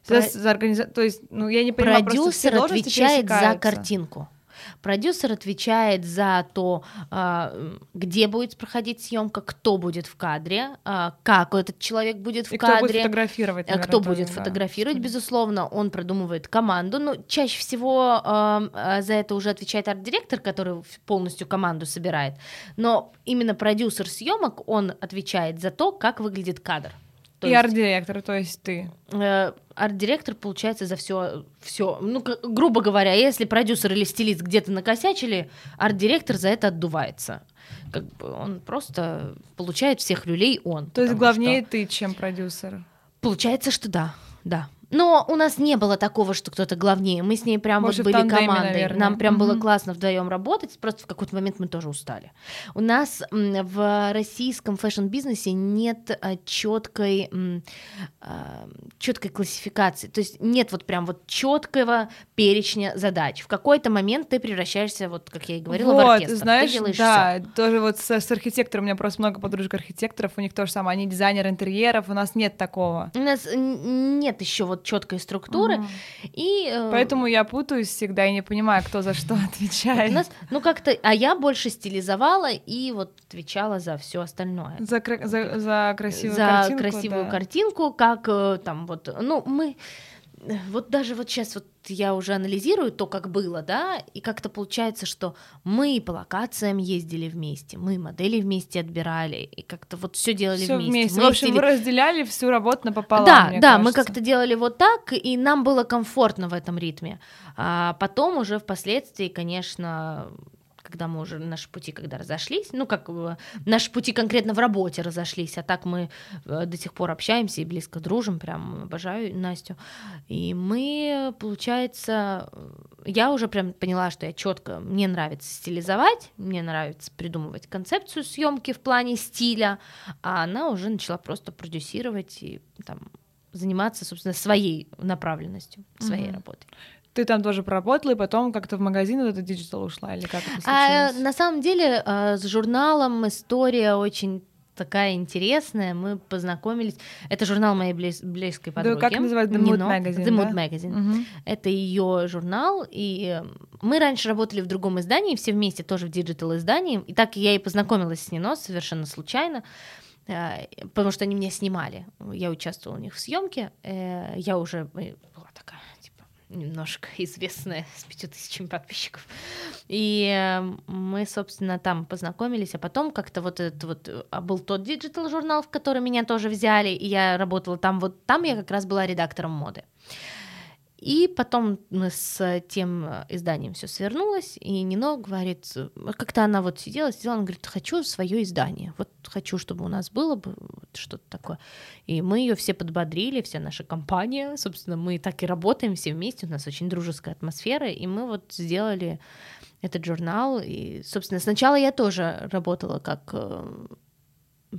То есть, я не понимаю, продюсер отвечает за картинку. Продюсер отвечает за то, где будет проходить съемка, кто будет в кадре, как этот человек будет в кадре, кто будет фотографировать, наверное, кто будет фотографировать, безусловно, он продумывает команду, но чаще всего за это уже отвечает арт-директор, который полностью команду собирает, но именно продюсер съемок, он отвечает за то, как выглядит кадр. И арт-директор, то есть ты. Арт-директор, получается, за все. Ну, грубо говоря, если продюсер или стилист где-то накосячили, арт-директор за это отдувается. Как бы он просто получает всех люлей он. То есть главнее ты, чем продюсер? Получается, что да. Но у нас не было такого, что кто-то главнее. Мы с ней прям были тандеме, командой. Наверное. Нам прям было классно вдвоем работать. Просто в какой-то момент мы тоже устали. У нас в российском фэшн-бизнесе нет четкой классификации. То есть нет вот прям вот четкого перечня задач. В какой-то момент ты превращаешься, вот как я и говорила, в оркестр. Знаешь, ты делаешь всё. Тоже вот с архитектором. У меня просто много подружек-архитекторов. У них то же самое. Они дизайнеры интерьеров. У нас нет такого. У нас нет еще вот четкой структуры, и... Поэтому я путаюсь всегда и не понимаю, кто за что отвечает. А я больше стилизовала и вот отвечала за все остальное. За красивую картинку. За красивую картинку, как там вот... мы... Вот даже вот сейчас вот я уже анализирую то, как было, да, и как-то получается, что мы по локациям ездили вместе, мы модели вместе отбирали, и как-то вот все делали вместе. В общем, мы разделяли всю работу напополам, мне кажется. Мы как-то делали вот так, и нам было комфортно в этом ритме. А потом уже впоследствии, конечно... когда мы уже разошлись, наши пути конкретно в работе разошлись, а так мы до сих пор общаемся и близко дружим, прям обожаю Настю. И мы, получается, я уже прям поняла, что я четко, мне нравится стилизовать, мне нравится придумывать концепцию съемки в плане стиля, а она уже начала просто продюсировать и там заниматься, собственно, своей направленностью, своей работой. Ты там тоже проработала, и потом как-то в магазин вот эта диджитал ушла, или как это случилось? На самом деле с журналом история очень такая интересная. Мы познакомились. Это журнал моей близкой подруги. Да, как называется? The Mood Magazine. The Mood Magazine. Это ее журнал, и мы раньше работали в другом издании, все вместе тоже в диджитал издании, и так я и познакомилась с Нино совершенно случайно. Потому что они меня снимали. Я участвовала у них в съемке. Я уже была такая немножко известная, с 5000 подписчиков. И мы, собственно, там познакомились, а потом как-то был тот диджитал-журнал, в который меня тоже взяли, и я работала там, там я как раз была редактором моды. И потом с тем изданием все свернулось, и Нино говорит, как-то она вот сидела, она говорит, хочу свое издание, хочу, чтобы у нас было бы что-то такое. И мы ее все подбодрили, вся наша компания, собственно, мы так и работаем все вместе, у нас очень дружеская атмосфера, и мы сделали этот журнал, и, собственно, сначала я тоже работала как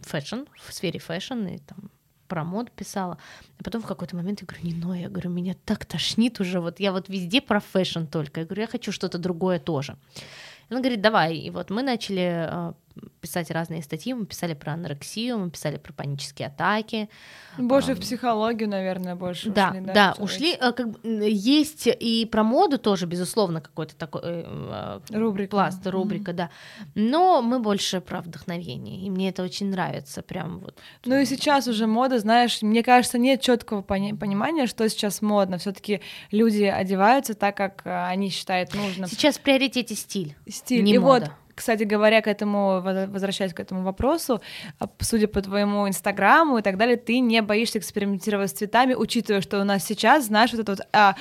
фэшн, в сфере фэшн, и там про мод писала, а потом в какой-то момент я говорю, меня так тошнит уже, я везде про фэшн только, я говорю, я хочу что-то другое тоже. Она говорит, давай, и мы начали писать разные статьи, мы писали про анорексию, мы писали про панические атаки. Больше в психологию, наверное, ушли. Да, ушли. Есть и про моду тоже, безусловно, какой-то такой пласт, рубрика, да. Но мы больше про вдохновение, и мне это очень нравится, прям. Ну и сейчас уже мода, знаешь, мне кажется, нет четкого понимания, что сейчас модно. Все-таки люди одеваются так, как они считают нужным. Сейчас в приоритете стиль. И мода. кстати говоря, возвращаясь к этому вопросу, судя по твоему инстаграму и так далее, ты не боишься экспериментировать с цветами, учитывая, что у нас сейчас, знаешь, вот это вот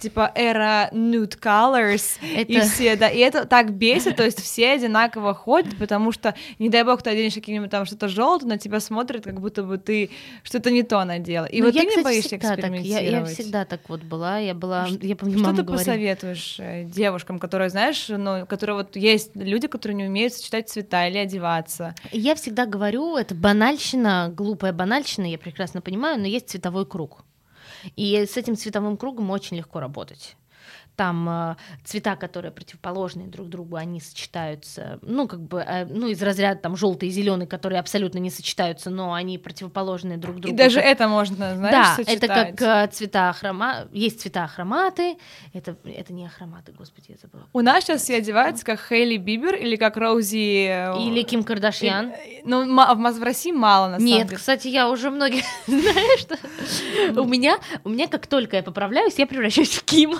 типа эра nude colors, это... и все, да, и это так бесит, то есть все одинаково ходят, потому что, не дай бог, ты оденешь какие-нибудь там что-то желтое, на тебя смотрят, как будто бы ты что-то не то надела. И вот я, ты кстати, не боишься экспериментировать. Я всегда так вот была, я помню, мама говорила. Что ты посоветуешь девушкам, которые, знаешь, которые вот есть люди, которые не умеют сочетать цвета или одеваться? Я всегда говорю, это банальщина, глупая банальщина, я прекрасно понимаю, но есть цветовой круг. И с этим цветовым кругом очень легко работать. Там цвета, которые противоположные друг другу, они сочетаются, из разряда там желтый и зеленый, которые абсолютно не сочетаются, но они противоположные друг другу. И даже это можно, знаешь, да, сочетать. Да, это как есть цвета ахроматы, это не ахроматы, господи, я забыла. У нас сейчас все одеваются как Хейли Бибер или как Роузи... Или Ким Кардашьян. В России мало, на самом деле. Нет, кстати, я уже многие... Знаешь, что у меня как только я поправляюсь, я превращаюсь в Ким.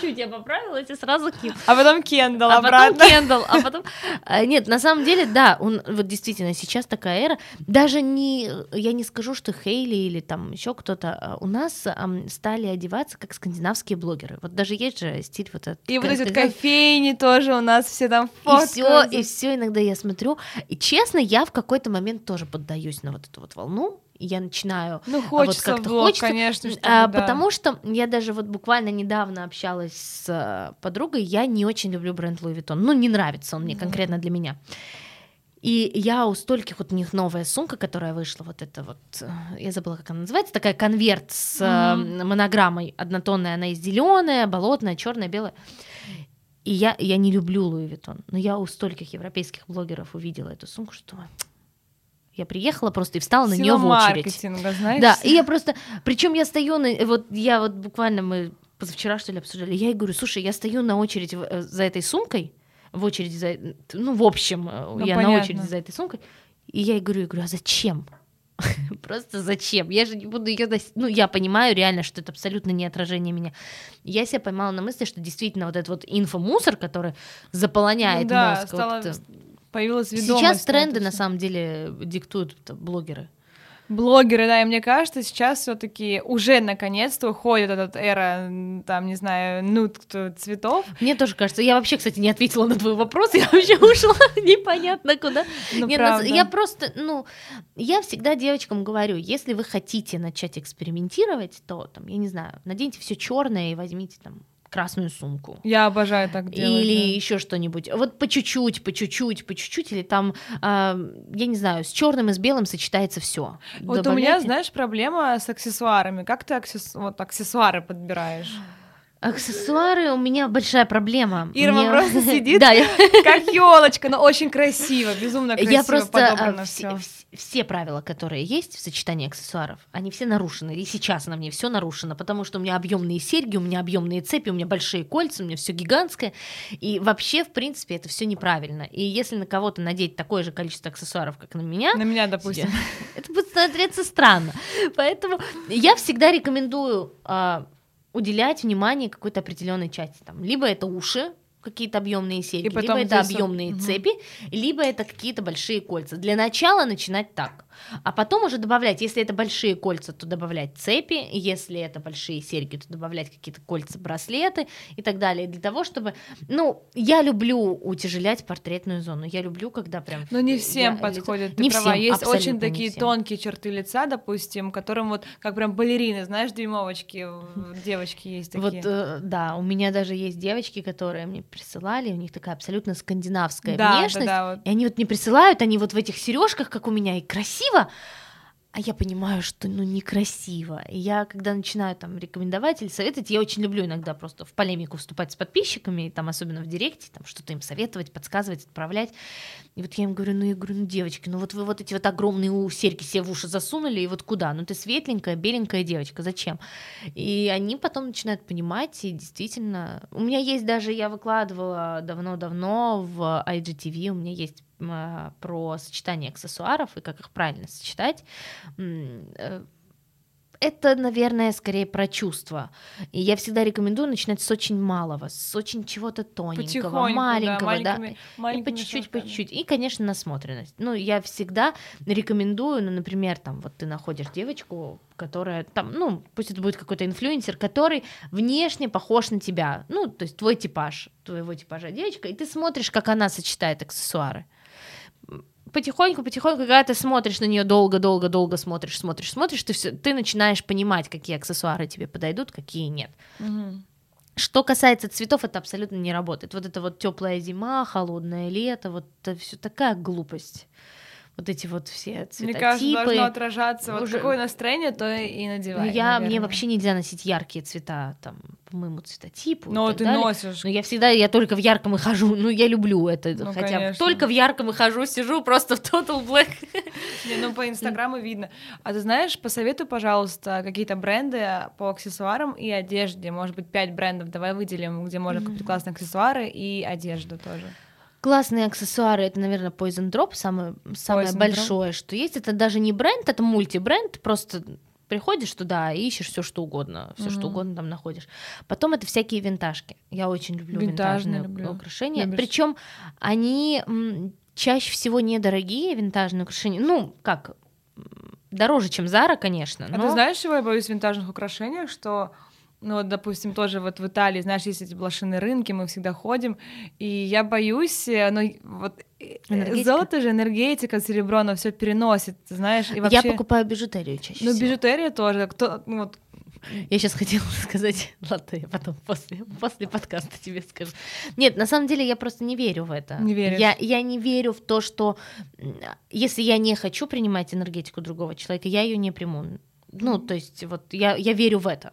Чуть-чуть я поправилась и сразу Ким. А потом Кендалл обратно. Нет, на самом деле, да, вот действительно сейчас такая эра. Даже я не скажу, что Хейли или там еще кто-то. У нас стали одеваться как скандинавские блогеры. Вот даже есть же стиль вот этот. И вот эти кофейни тоже у нас все там фоткаются. И все иногда я смотрю. И честно, я в какой-то момент тоже поддаюсь на вот эту вот волну. Я начинаю хочется, вот как-то влог, хочется, конечно, чтобы, да. Потому что я даже вот буквально недавно общалась с подругой, я не очень люблю бренд Louis Vuitton, не нравится он мне конкретно для меня. И я у стольких, вот у них новая сумка, которая вышла, вот эта вот, я забыла, как она называется, такая конверт с монограммой однотонная, она и зеленая, болотная, черная, белая. И я не люблю Louis Vuitton, но я у стольких европейских блогеров увидела эту сумку, что... Я приехала просто и встала на нее в очередь. Знаешь? Да, и я просто... Причем я стою на... Вот буквально мы позавчера, что ли, обсуждали. Я ей говорю, слушай, я стою на очередь за этой сумкой. В очередь за... понятно. На очереди за этой сумкой. И я ей говорю, а зачем? Просто зачем? Я же не буду ее... я понимаю реально, что это абсолютно не отражение меня. Я себя поймала на мысли, что действительно вот этот вот инфомусор, который заполоняет мозг... Появилась ведомость. Сейчас тренды, на самом деле, диктуют блогеры. Блогеры, да, и мне кажется, сейчас все-таки уже наконец-то уходит эта эра, там, не знаю, цветов. Мне тоже кажется. Я вообще, кстати, не ответила на твой вопрос, я вообще ушла непонятно куда. Я просто, я всегда девочкам говорю, если вы хотите начать экспериментировать, то, там, я не знаю, наденьте все черное и возьмите, там, красную сумку. Я обожаю так делать. Или еще что-нибудь. Вот по чуть-чуть, или там, я не знаю, с черным и с белым сочетается все. Вот добавляйте. У меня, знаешь, проблема с аксессуарами. Как ты аксессуары подбираешь? Аксессуары у меня большая проблема. Ирма просто сидит, как елочка, но очень красиво, безумно красиво. Я просто все правила, которые есть в сочетании аксессуаров, они все нарушены. И сейчас на мне все нарушено, потому что у меня объемные серьги, у меня объемные цепи, у меня большие кольца, у меня все гигантское. И вообще, в принципе, это все неправильно. И если на кого-то надеть такое же количество аксессуаров, как на меня, допустим, это будет смотреться странно. Поэтому я всегда рекомендую уделять внимание какой-то определенной части. Там, либо это уши, какие-то объемные серьги, либо это объемные цепи, либо это какие-то большие кольца. Для начала начинать так. А потом уже добавлять, если это большие кольца, то добавлять цепи, если это большие серьги, то добавлять какие-то кольца, браслеты и так далее, для того, чтобы... я люблю утяжелять портретную зону, я люблю, когда прям... Но не всем подходит, ты права, есть очень такие тонкие черты лица, допустим, которым вот, как прям балерины, знаешь, дюймовочки, девочки есть такие. Вот, да, у меня даже есть девочки, которые мне присылали, у них такая абсолютно скандинавская внешность, и они вот мне присылают, они вот в этих сережках, как у меня, и красивые, а я понимаю, что некрасиво. И я, когда начинаю там рекомендовать или советовать, я очень люблю иногда просто в полемику вступать с подписчиками, там, особенно в директе, там что-то им советовать, подсказывать, отправлять. И вот я им говорю, девочки, вот вы вот эти вот огромные серьги себе в уши засунули, и вот куда? Ты светленькая, беленькая девочка, зачем? И они потом начинают понимать, и действительно... У меня есть даже, я выкладывала давно-давно в IGTV, у меня есть про сочетание аксессуаров и как их правильно сочетать. это, наверное, скорее про чувства. И я всегда рекомендую начинать с очень малого, с очень чего-то тоненького, маленького, да, маленькими и по чуть-чуть. И, конечно, насмотренность. Ну, я всегда рекомендую, ну, например, там, вот ты находишь девочку, которая там, ну, пусть это будет какой-то инфлюенсер, который внешне похож на тебя, ну, то есть твой типаж, твоего типажа девочка, и ты смотришь, как она сочетает аксессуары. Потихоньку, когда ты смотришь на нее долго смотришь, ты начинаешь понимать, какие аксессуары тебе подойдут, какие нет. Угу. Что касается цветов, это абсолютно не работает. Вот это вот теплая зима, холодное лето, вот это все такая глупость. Вот эти вот все цветотипы. Мне кажется, должно отражаться уже... вот какое настроение, то и надевай. Ну, мне вообще нельзя носить яркие цвета, там, по моему цветотипу. Но ты далее. Носишь. Но я только в ярком и хожу. Ну, я люблю это. Ну, хотя конечно. Только в ярком и хожу, сижу просто в Total Black. Не, ну, по Инстаграму видно. А ты знаешь, посоветуй, пожалуйста, какие-то бренды по аксессуарам и одежде. Может быть, 5 брендов давай выделим, где можно купить классные аксессуары и одежду тоже. Классные аксессуары, это, наверное, Poison Drop, самое большое, что есть. Это даже не бренд, это мультибренд, просто приходишь туда и ищешь все, что угодно, там находишь. Потом это всякие винтажки. Я очень люблю винтажные украшения. Причем они чаще всего недорогие, винтажные украшения. Ну, как, дороже, чем Zara, конечно. А ты знаешь, чего я боюсь в винтажных украшениях, что... Ну вот, допустим, тоже вот в Италии, знаешь, есть эти блошиные рынки, мы всегда ходим, и я боюсь, но вот золото же, энергетика, серебро, оно все переносит, знаешь, и вообще... Я покупаю бижутерию чаще всего. Ну, бижутерия тоже, Я сейчас хотела сказать, ладно, я потом после подкаста тебе скажу. Нет, на самом деле я просто не верю в это. Не веришь? Я не верю в то, что если я не хочу принимать энергетику другого человека, я ее не приму. Ну, то есть, вот я верю в это.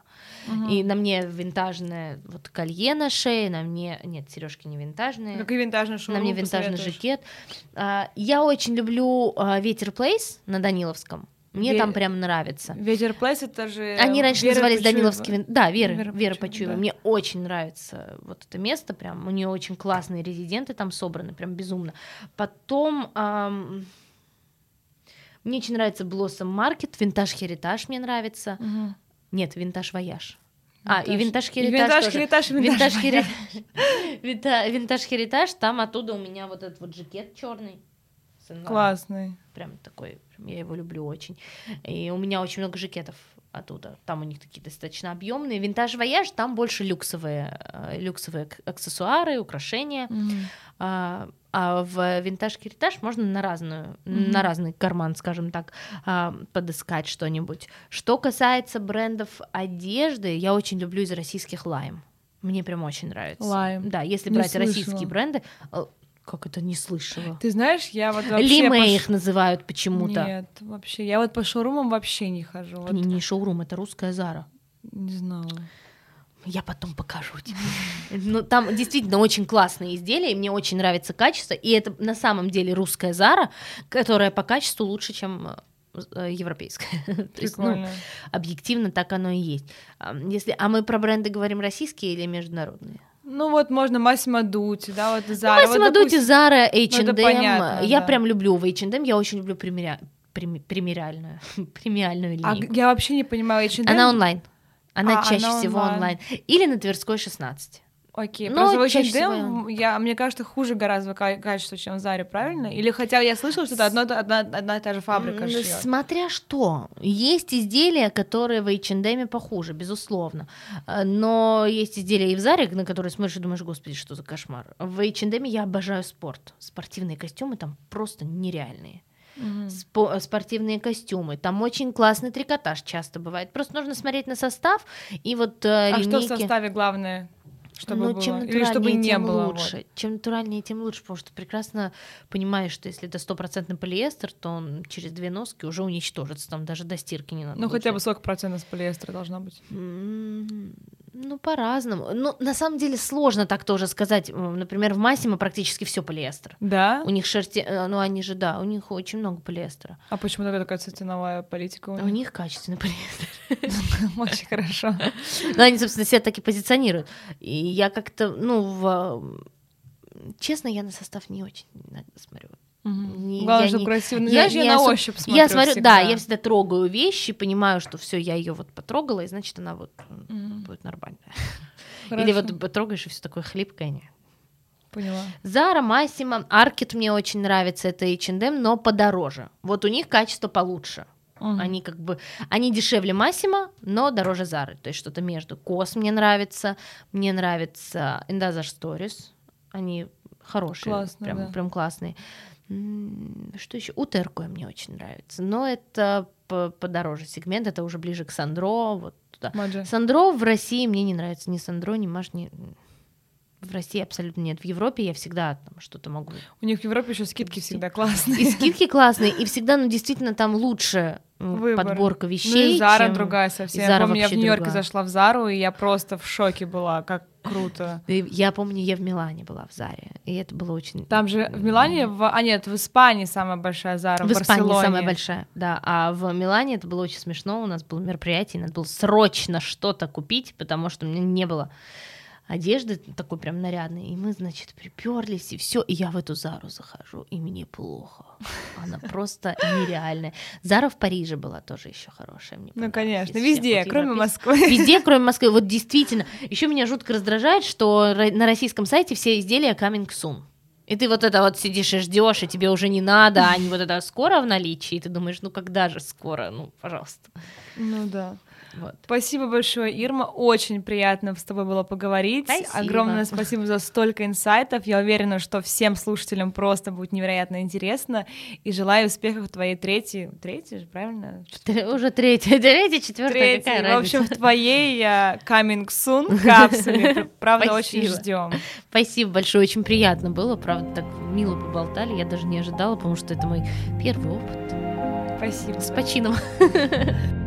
И на мне винтажное вот колье на шее, на мне... Нет, сережки не винтажные. Какие винтажные шурупы? На мне винтажный жакет. Я очень люблю Ветер Place на Даниловском. Мне там прям нравится. Ветер Place — это же... Они раньше назывались Даниловские... Да, Вера Почуева. Да. Мне очень нравится вот это место. Прям у нее очень классные резиденты там собраны, прям безумно. Потом... Мне очень нравится Блоссом Маркет, Винтаж Херитаж мне нравится. Угу. Нет, Винтаж Вояж. И Винтаж Херитаж тоже. Винтаж Херитаж, там оттуда у меня вот этот вот жакет черный. Классный. Прям такой, я его люблю очень. И у меня очень много жакетов оттуда. Там у них такие достаточно объемные. Винтаж Вояж, там больше люксовые аксессуары, украшения. Mm-hmm. А в Винтаж Херитаж можно на разный карман, скажем так, подыскать что-нибудь. Что касается брендов одежды, я очень люблю из российских Лайм. Мне прям очень нравится. Лайм. Да, если брать российские бренды... Как это не слышала? Ты знаешь, я вот вообще... Лиме их называют почему-то. Нет, вообще. Я вот по шоурумам вообще не хожу. Это не шоурум, это русская Zara. Не знала. Я потом покажу тебе. Но там действительно очень классные изделия, и мне очень нравится качество. И это на самом деле русская Zara, которая по качеству лучше, чем... европейская. То есть, объективно так оно и есть. А мы про бренды говорим российские или международные? Ну вот можно Massimo Dutti, да, вот Zara. Massimo Dutti, Zara, H&M. Я прям люблю в H&M, я очень люблю премиальную линейку. Я вообще не понимаю H&M. Она онлайн. Она чаще всего онлайн. Или на Тверской 16. Окей, просто в H&M, мне кажется, хуже гораздо качество, чем в Заре, правильно? Или хотя я слышала, что это одна и та же фабрика шьёт. Смотря что. Есть изделия, которые в H&M похуже, безусловно. Но есть изделия и в Заре, на которые смотришь и думаешь, господи, что за кошмар. В H&M я обожаю спорт. Спортивные костюмы там просто нереальные. Спортивные костюмы. Там очень классный трикотаж часто бывает. Просто нужно смотреть на состав и вот линейки. А что в составе главное? Чем натуральнее, или чтобы тем не было, лучше. Вот. Чем натуральнее, тем лучше, потому что прекрасно понимаешь, что если это 100% полиэстер, то он через 2 носки уже уничтожится, там даже до стирки не надо. Ну, хотя бы сколько процентов полиэстера должно быть? Ну, по-разному. Ну, на самом деле сложно так тоже сказать. Например, в Massimo практически все полиэстер. Да? У них шерсти... Ну, они же, да, у них очень много полиэстера. А почему такая ценовая политика у них? У них качественный полиэстер. Очень хорошо. Ну, они, собственно, себя так и позиционируют. И я как-то, честно, я на состав не очень смотрю. Главное, чтобы красиво. Знаешь, я на ощупь смотрю. Я смотрю, всегда. Да, я всегда трогаю вещи, понимаю, что все, я ее вот потрогала, и значит, она вот будет нормальная. Или вот потрогаешь, и все такое хлипкое, нет. Поняла. Зара, Массимо, Аркет мне очень нравится, это H&M, но подороже. Вот у них качество получше. Они как бы, они дешевле Массимо, но дороже Зары. То есть что-то между. COS мне нравится Other Stories. Они хорошие, классно, прям, да. Прям классные. Что еще? Uterqüe мне очень нравится, но это подороже сегмент, это уже ближе к Сандро, вот туда. Сандро в России мне не нравится, ни Сандро, ни Маш, ни... В России абсолютно нет. В Европе я всегда там что-то могу. У них в Европе еще скидки всегда классные. И скидки классные, и всегда, ну, действительно, там лучше выбор. Подборка вещей. Ну, и Зара чем... другая совсем. Я помню, я в Нью-Йорке зашла в Зару, и я просто в шоке была, как круто. Я помню, я в Милане была в Заре, и это было очень... Там же в Милане... А нет, в Испании самая большая Зара, в Барселоне. В Испании самая большая, да. А в Милане это было очень смешно. У нас было мероприятие, надо было срочно что-то купить, потому что у меня не было... одежды такой прям нарядной, и мы, значит, приперлись, и все, и я в эту Зару захожу, и мне плохо. Она просто нереальная. Зара в Париже была тоже еще хорошая. Мне, ну, конечно, везде, кроме Москвы. Везде, кроме Москвы, вот действительно. Еще меня жутко раздражает, что на российском сайте все изделия coming soon. И ты вот это вот сидишь и ждешь, и тебе уже не надо, а не вот это скоро в наличии, и ты думаешь, ну когда же скоро, ну, пожалуйста. Ну да. Вот. Спасибо большое, Ирма, очень приятно с тобой было поговорить. Спасибо. Огромное спасибо за столько инсайтов. Я уверена, что всем слушателям просто будет невероятно интересно. И желаю успехов в твоей третьей, правильно? Уже четвертая, какая разница? В общем, в твоей coming soon капсуле. Правда, очень ждем. Спасибо большое, очень приятно было. Правда, так мило поболтали. Я даже не ожидала, потому что это мой первый опыт. Спасибо. С почином.